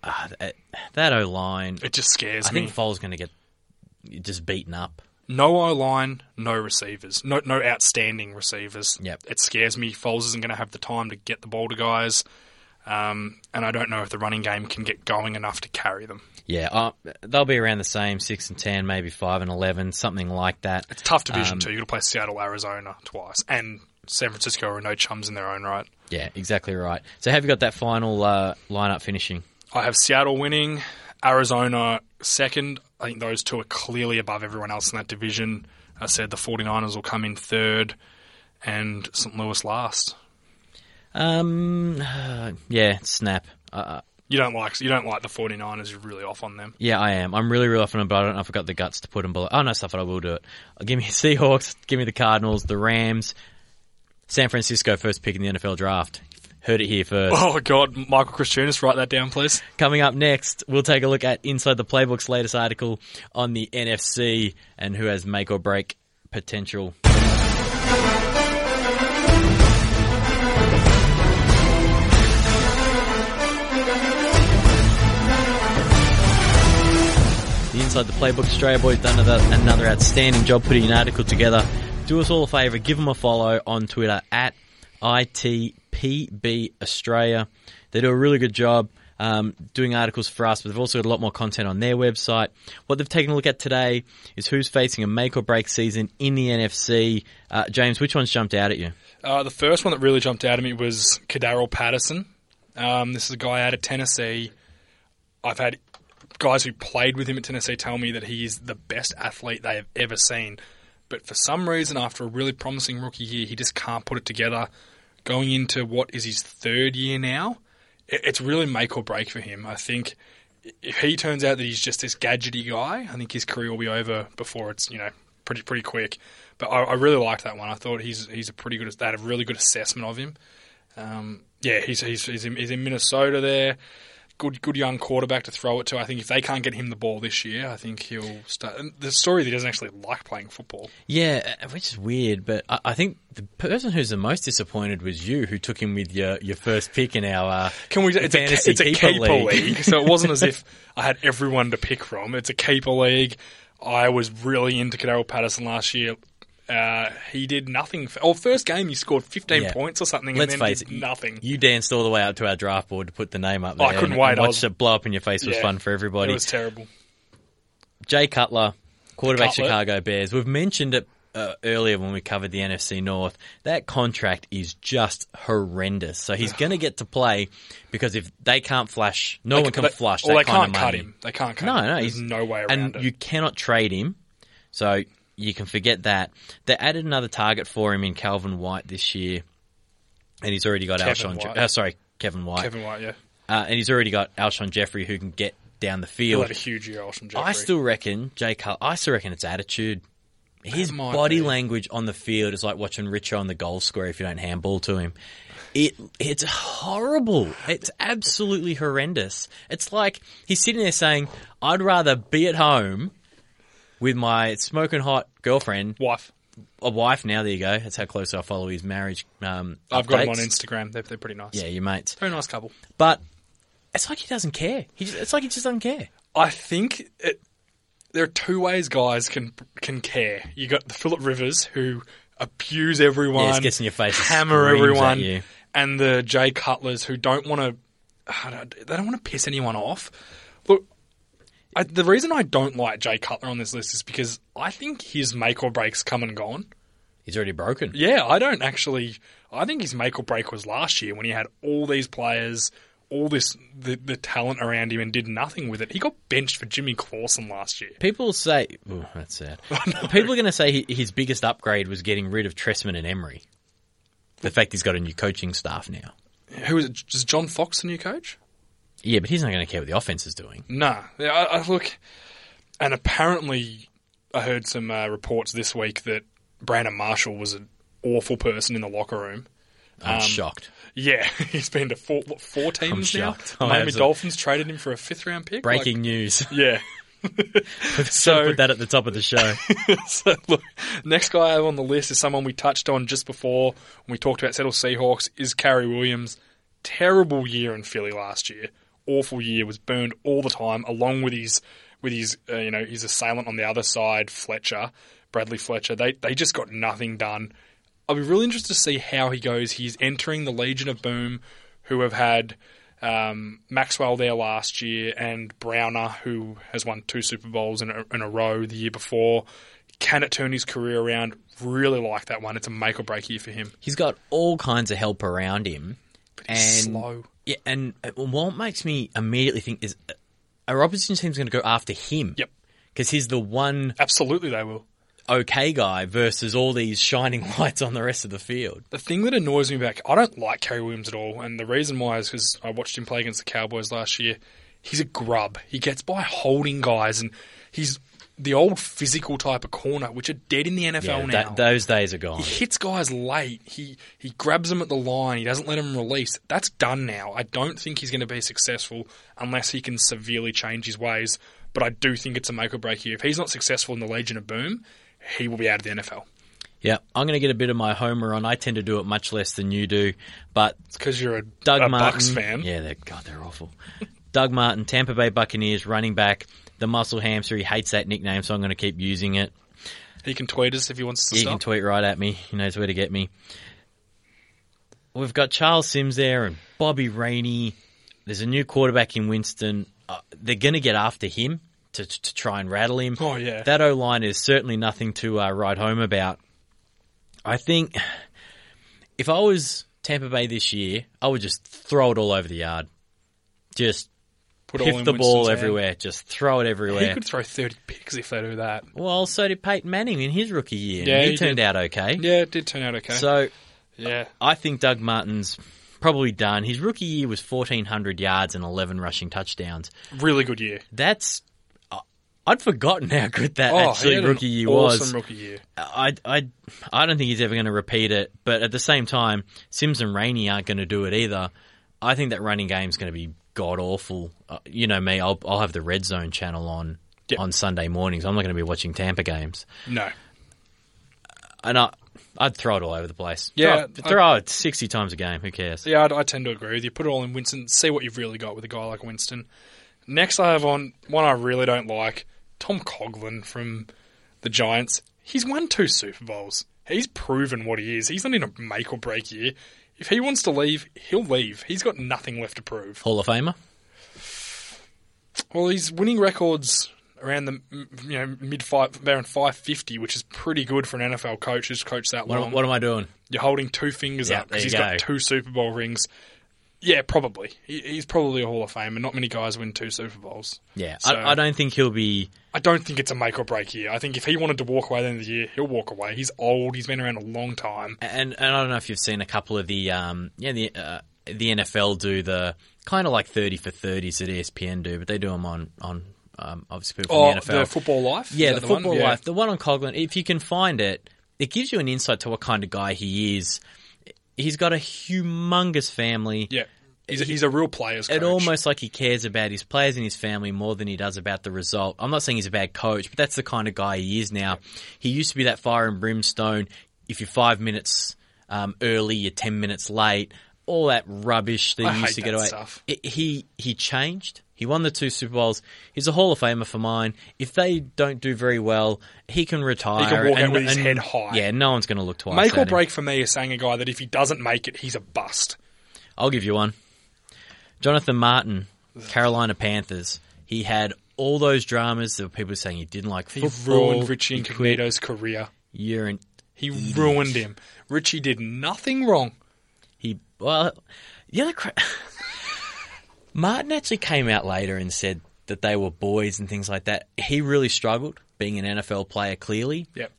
that O-line... It just scares me. I think Foles is going to get just beaten up. No O-line, no receivers. No outstanding receivers. Yep. It scares me. Foles isn't going to have the time to get the ball to guys, and I don't know if the running game can get going enough to carry them. Yeah, they'll be around the same, 6-10, maybe 5-11, something like that. It's a tough division too. You've got to play Seattle, Arizona twice, and San Francisco are no chums in their own right. Yeah, exactly right. So have you got that final lineup finishing? I have Seattle winning, Arizona second. I think those 2 are clearly above everyone else in that division. I said the 49ers will come in third, and St. Louis last. Yeah, snap. You don't like the 49ers. You're really off on them. Yeah, I am. I'm really, really off on them, but I don't know if I've got the guts to put them below. Oh, no, stuff it. I will do it. Give me Seahawks. Give me the Cardinals, the Rams, San Francisco first pick in the NFL draft. Heard it here first. Oh, God. Michael Christianus, write that down, please. Coming up next, we'll take a look at Inside the Playbook's latest article on the NFC and who has make-or-break potential. The Inside the Playbook Australia boys done another outstanding job putting an article together. Do us all a favour, give them a follow on Twitter at ITPB Australia. They do a really good job doing articles for us, but they've also got a lot more content on their website. What they've taken a look at today is who's facing a make-or-break season in the NFC. James, which one's jumped out at you? The first one that really jumped out at me was Cordarrelle Patterson. This is a guy out of Tennessee. I've had guys who played with him at Tennessee tell me that he is the best athlete they have ever seen. But for some reason, after a really promising rookie year, he just can't put it together. Going into what is his third year now, it's really make or break for him. I think if he turns out that he's just this gadgety guy, I think his career will be over before it's, you know, pretty quick. But I really liked that one. I thought he's a pretty good. They had a really good assessment of him. He's in Minnesota there. Good young quarterback to throw it to. I think if they can't get him the ball this year, I think he'll start. The story that he doesn't actually like playing football. Yeah, which is weird, but I think the person who's the most disappointed was you, who took him with your first pick in our it's a keeper league. So it wasn't as if I had everyone to pick from. It's a keeper league. I was really into Cordarrelle Patterson last year. He did nothing. First game he scored 15 points or something, and then did nothing. You danced all the way up to our draft board to put the name up there. I couldn't wait. And watched it blow up in your face was fun for everybody. It was terrible. Jay Cutler, quarterback Chicago Bears. We've mentioned it earlier when we covered the NFC North. That contract is just horrendous. So he's going to get to play because if they can't flush, no one can flush that kind of money. They can't cut him. They can't cut him. There's no way around it. And you cannot trade him. So... you can forget that. They added another target for him in Calvin White this year, and he's already got Kevin White. Yeah. And he's already got Alshon Jeffrey, who can get down the field. He'll have a huge year, Alshon Jeffrey. I still reckon Jay Cutler. I still reckon it's attitude. His body language on the field is like watching Richo on the goal square if you don't handball to him. It's horrible. It's absolutely horrendous. It's like he's sitting there saying, "I'd rather be at home." With my smoking hot girlfriend. A wife now, there you go. That's how close I follow his marriage I've got him on Instagram. They're pretty nice. Yeah, your mates. Very nice couple. But it's like he doesn't care. It's like he just doesn't care. I think there are two ways guys can care. You got the Philip Rivers who abuse everyone. Yeah, gets in your face. Hammer everyone. At you. And the Jay Cutlers who don't want to piss anyone off. Look, the reason I don't like Jay Cutler on this list is because I think his make or break's come and gone. He's already broken. Yeah, I think his make or break was last year when he had all these players, all this the talent around him and did nothing with it. He got benched for Jimmy Clausen last year. People say, oh, that's sad. People are going to say his biggest upgrade was getting rid of Tressman and Emery. The fact he's got a new coaching staff now. Who is it? Is John Fox the new coach? Yeah, but he's not going to care what the offense is doing. No. Look, and apparently I heard some reports this week that Brandon Marshall was an awful person in the locker room. I'm shocked. Yeah, he's been to four teams I'm shocked. Now. Miami Dolphins traded him for a fifth-round pick. Breaking news. Yeah. So put that at the top of the show. So look, next guy on the list is someone we touched on just before when we talked about Seattle Seahawks is Cary Williams. Terrible year in Philly last year. Awful year, was burned all the time, along with his assailant on the other side, Bradley Fletcher. They just got nothing done. I'll be really interested to see how he goes. He's entering the Legion of Boom, who have had Maxwell there last year and Browner, who has won 2 Super Bowls in a row the year before. Can it turn his career around? Really like that one. It's a make or break year for him. He's got all kinds of help around him, but he's slow. Yeah, and what makes me immediately think is our opposition team's going to go after him. Yep. Because he's the one... Absolutely they will. ...okay guy versus all these shining lights on the rest of the field. The thing that annoys me about... I don't like Cary Williams at all, and the reason why is because I watched him play against the Cowboys last year. He's a grub. He gets by holding guys, and he's the old physical type of corner, which are dead in the NFL now. Those days are gone. He hits guys late. He grabs them at the line. He doesn't let them release. That's done now. I don't think he's going to be successful unless he can severely change his ways. But I do think it's a make or break here. If he's not successful in the Legion of Boom, he will be out of the NFL. Yeah, I'm going to get a bit of my homer on. I tend to do it much less than you do, but it's because you're a Doug Martin Bucks fan. Yeah, they're awful. Doug Martin, Tampa Bay Buccaneers running back, the muscle hamster. He hates that nickname, so I'm going to keep using it. He can tweet us if he wants to. He can tweet right at me. He knows where to get me. We've got Charles Sims there and Bobby Rainey. There's a new quarterback in Winston. They're going to get after him to try and rattle him. Oh yeah, that O-line is certainly nothing to write home about. I think if I was Tampa Bay this year, I would just throw it all over the yard. Just put piff the ball everywhere. Just throw it everywhere. He could throw 30 picks if they do that. Well, so did Peyton Manning in his rookie year. Yeah, he turned out okay. Yeah, it did turn out okay. So yeah, I think Doug Martin's probably done. His rookie year was 1,400 yards and 11 rushing touchdowns. Really good year. That's... I'd forgotten how good that rookie year was. Awesome rookie year. I don't think he's ever going to repeat it, but at the same time, Sims and Rainey aren't going to do it either. I think that running game's going to be god-awful. You know me, I'll have the Red Zone channel on on Sunday mornings. I'm not going to be watching Tampa games. No. And I'd throw it all over the place. Yeah, throw it 60 times a game. Who cares? Yeah, I tend to agree with you. Put it all in Winston. See what you've really got with a guy like Winston. Next I have on one I really don't like. Tom Coughlin from the Giants, he's won 2 Super Bowls. He's proven what he is. He's not in a make or break year. If he wants to leave, he'll leave. He's got nothing left to prove. Hall of Famer? Well, he's winning records around the around 550, which is pretty good for an NFL coach who's coached that long. What am I doing? You're holding 2 fingers up because he's got 2 Super Bowl rings. Yeah, probably. He's probably a Hall of Famer. Not many guys win 2 Super Bowls. Yeah, so, I don't think he'll be... I don't think it's a make or break year. I think if he wanted to walk away at the end of the year, he'll walk away. He's old. He's been around a long time. And I don't know if you've seen a couple of the NFL do the kind of like 30 for 30s that ESPN do, but they do them on obviously people from the NFL. The Football Life? Yeah, the Football one? Life. Yeah. The one on Coughlin. If you can find it, it gives you an insight to what kind of guy he is. He's got a humongous family. Yeah. He's a real player's coach. It's almost like he cares about his players and his family more than he does about the result. I'm not saying he's a bad coach, but that's the kind of guy he is now. He used to be that fire and brimstone. If you're 5 minutes early, you're 10 minutes late, all that rubbish that he used to get away. He changed. He won the 2 Super Bowls. He's a Hall of Famer for mine. If they don't do very well, he can retire. He can walk out with his head high. Yeah, no one's going to look twice at him. Make or break for me is saying a guy that if he doesn't make it, he's a bust. I'll give you one. Jonathan Martin, Carolina Panthers. He had all those dramas that people were saying he didn't like football. He ruined Richie Incognito's career. He ruined him. Richie did nothing wrong. Martin actually came out later and said that they were boys and things like that. He really struggled being an NFL player, clearly. Yep.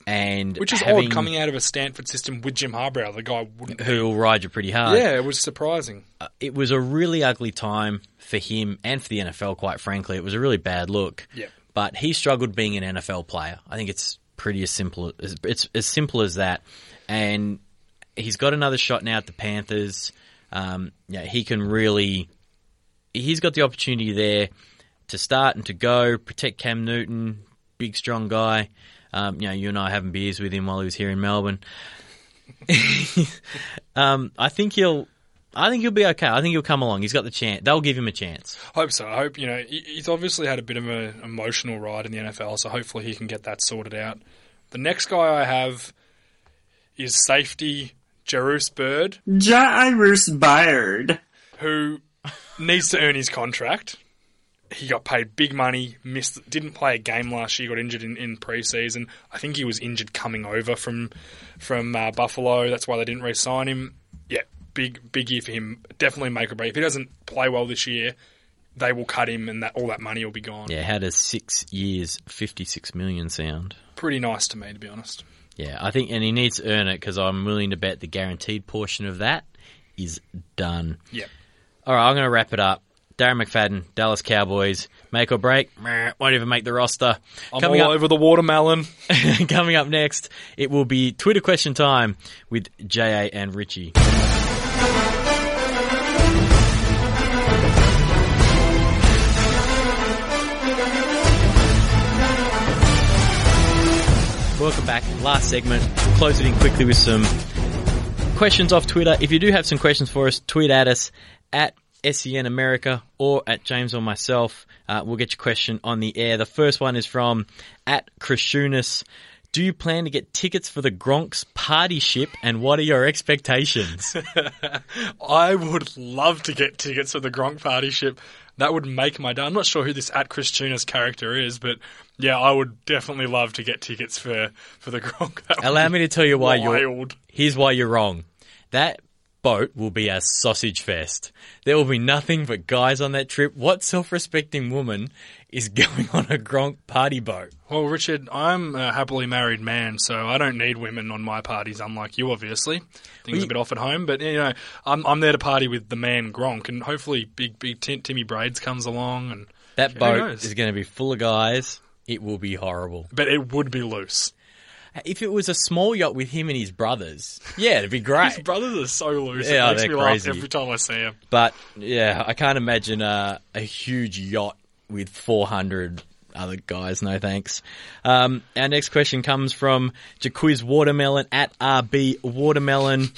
Which is odd coming out of a Stanford system with Jim Harbaugh, the guy who'll ride you pretty hard. Yeah, it was surprising. It was a really ugly time for him and for the NFL, quite frankly. It was a really bad look. Yep. But he struggled being an NFL player. I think it's pretty as simple as that. And he's got another shot now at the Panthers. He can really... He's got the opportunity there to start and to go, protect Cam Newton... Big, strong guy. You and I having beers with him while he was here in Melbourne. I think he'll be okay. I think he'll come along. He's got the chance. They'll give him a chance. Hope so. I hope, he's obviously had a bit of an emotional ride in the NFL, so hopefully he can get that sorted out. The next guy I have is safety Jairus Byrd, who needs to earn his contract. He got paid big money, didn't play a game last year, got injured in preseason. I think he was injured coming over from Buffalo. That's why they didn't re-sign him. Yeah, big year for him. Definitely make or break. If he doesn't play well this year, they will cut him and all that money will be gone. Yeah, how does 6 years, $56 million sound? Pretty nice to me, to be honest. Yeah, I think, and he needs to earn it because I'm willing to bet the guaranteed portion of that is done. Yeah. All right, I'm going to wrap it up. Darren McFadden, Dallas Cowboys. Make or break, won't even make the roster. I'm all over the watermelon. Coming up next, it will be Twitter question time with JA and Richie. Welcome back. Last segment. We'll close it in quickly with some questions off Twitter. If you do have some questions for us, tweet at us at SEN America or at James or myself. We'll get your question on the air. The first one is from at Krishunas. Do you plan to get tickets for the Gronk's party ship, and what are your expectations? I would love to get tickets for the Gronk party ship. That would make my day. I'm not sure who this at Krishunas character is, but yeah, I would definitely love to get tickets for the Gronk. Allow me to tell you why here's why you're wrong. That boat will be a sausage fest. There will be nothing but guys on that trip. What self-respecting woman is going on a Gronk party boat? Well, Richard, I'm a happily married man, so I don't need women on my parties, unlike you, obviously. Things are a bit off at home, but you know, I'm there to party with the man Gronk, and hopefully big Timmy Braids comes along. And that boat is going to be full of guys. It will be horrible. But it would be loose. If it was a small yacht with him and his brothers, yeah, it'd be great. His brothers are so loose. Yeah, it makes me crazy. Laugh every time I see him. But, yeah, I can't imagine a huge yacht with 400 other guys. No thanks. Our next question comes from Jaquiz Watermelon at RB Watermelon.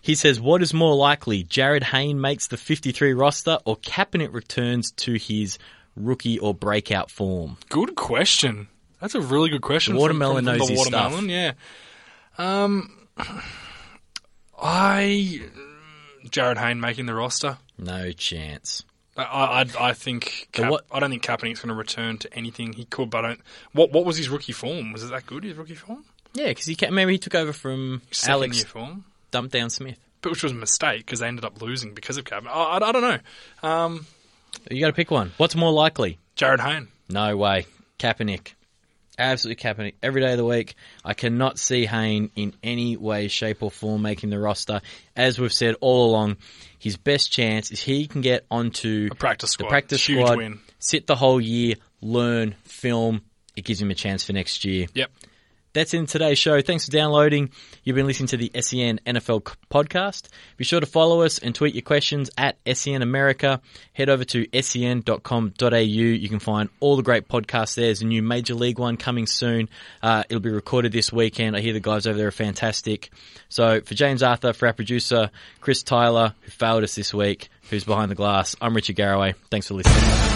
He says, what is more likely, Jarryd Hayne makes the 53 roster or Kaepernick returns to his rookie or breakout form? Good question. That's a really good question. The watermelon knows his stuff. Yeah. Jarryd Hayne making the roster. No chance. I don't think Kaepernick's going to return to anything he could. But I don't. What was his rookie form? Was it that good? His rookie form? Yeah, because he took over from Alex Dumpdown Smith, but which was a mistake because they ended up losing because of Kaepernick. I don't know. You got to pick one. What's more likely? Jarryd Hayne. No way. Kaepernick. Absolutely Kaepernick. Every day of the week, I cannot see Hayne in any way, shape or form making the roster. As we've said all along, his best chance is he can get onto the practice squad, sit the whole year, learn, film. It gives him a chance for next year. Yep. That's in today's show. Thanks for downloading. You've been listening to the SEN NFL podcast. Be sure to follow us and tweet your questions at SEN America. Head over to sen.com.au. You can find all the great podcasts there. There's a new Major League one coming soon. It'll be recorded this weekend. I hear the guys over there are fantastic. So for James Arthur, for our producer, Chris Tyler, who failed us this week, who's behind the glass, I'm Richard Garraway. Thanks for listening.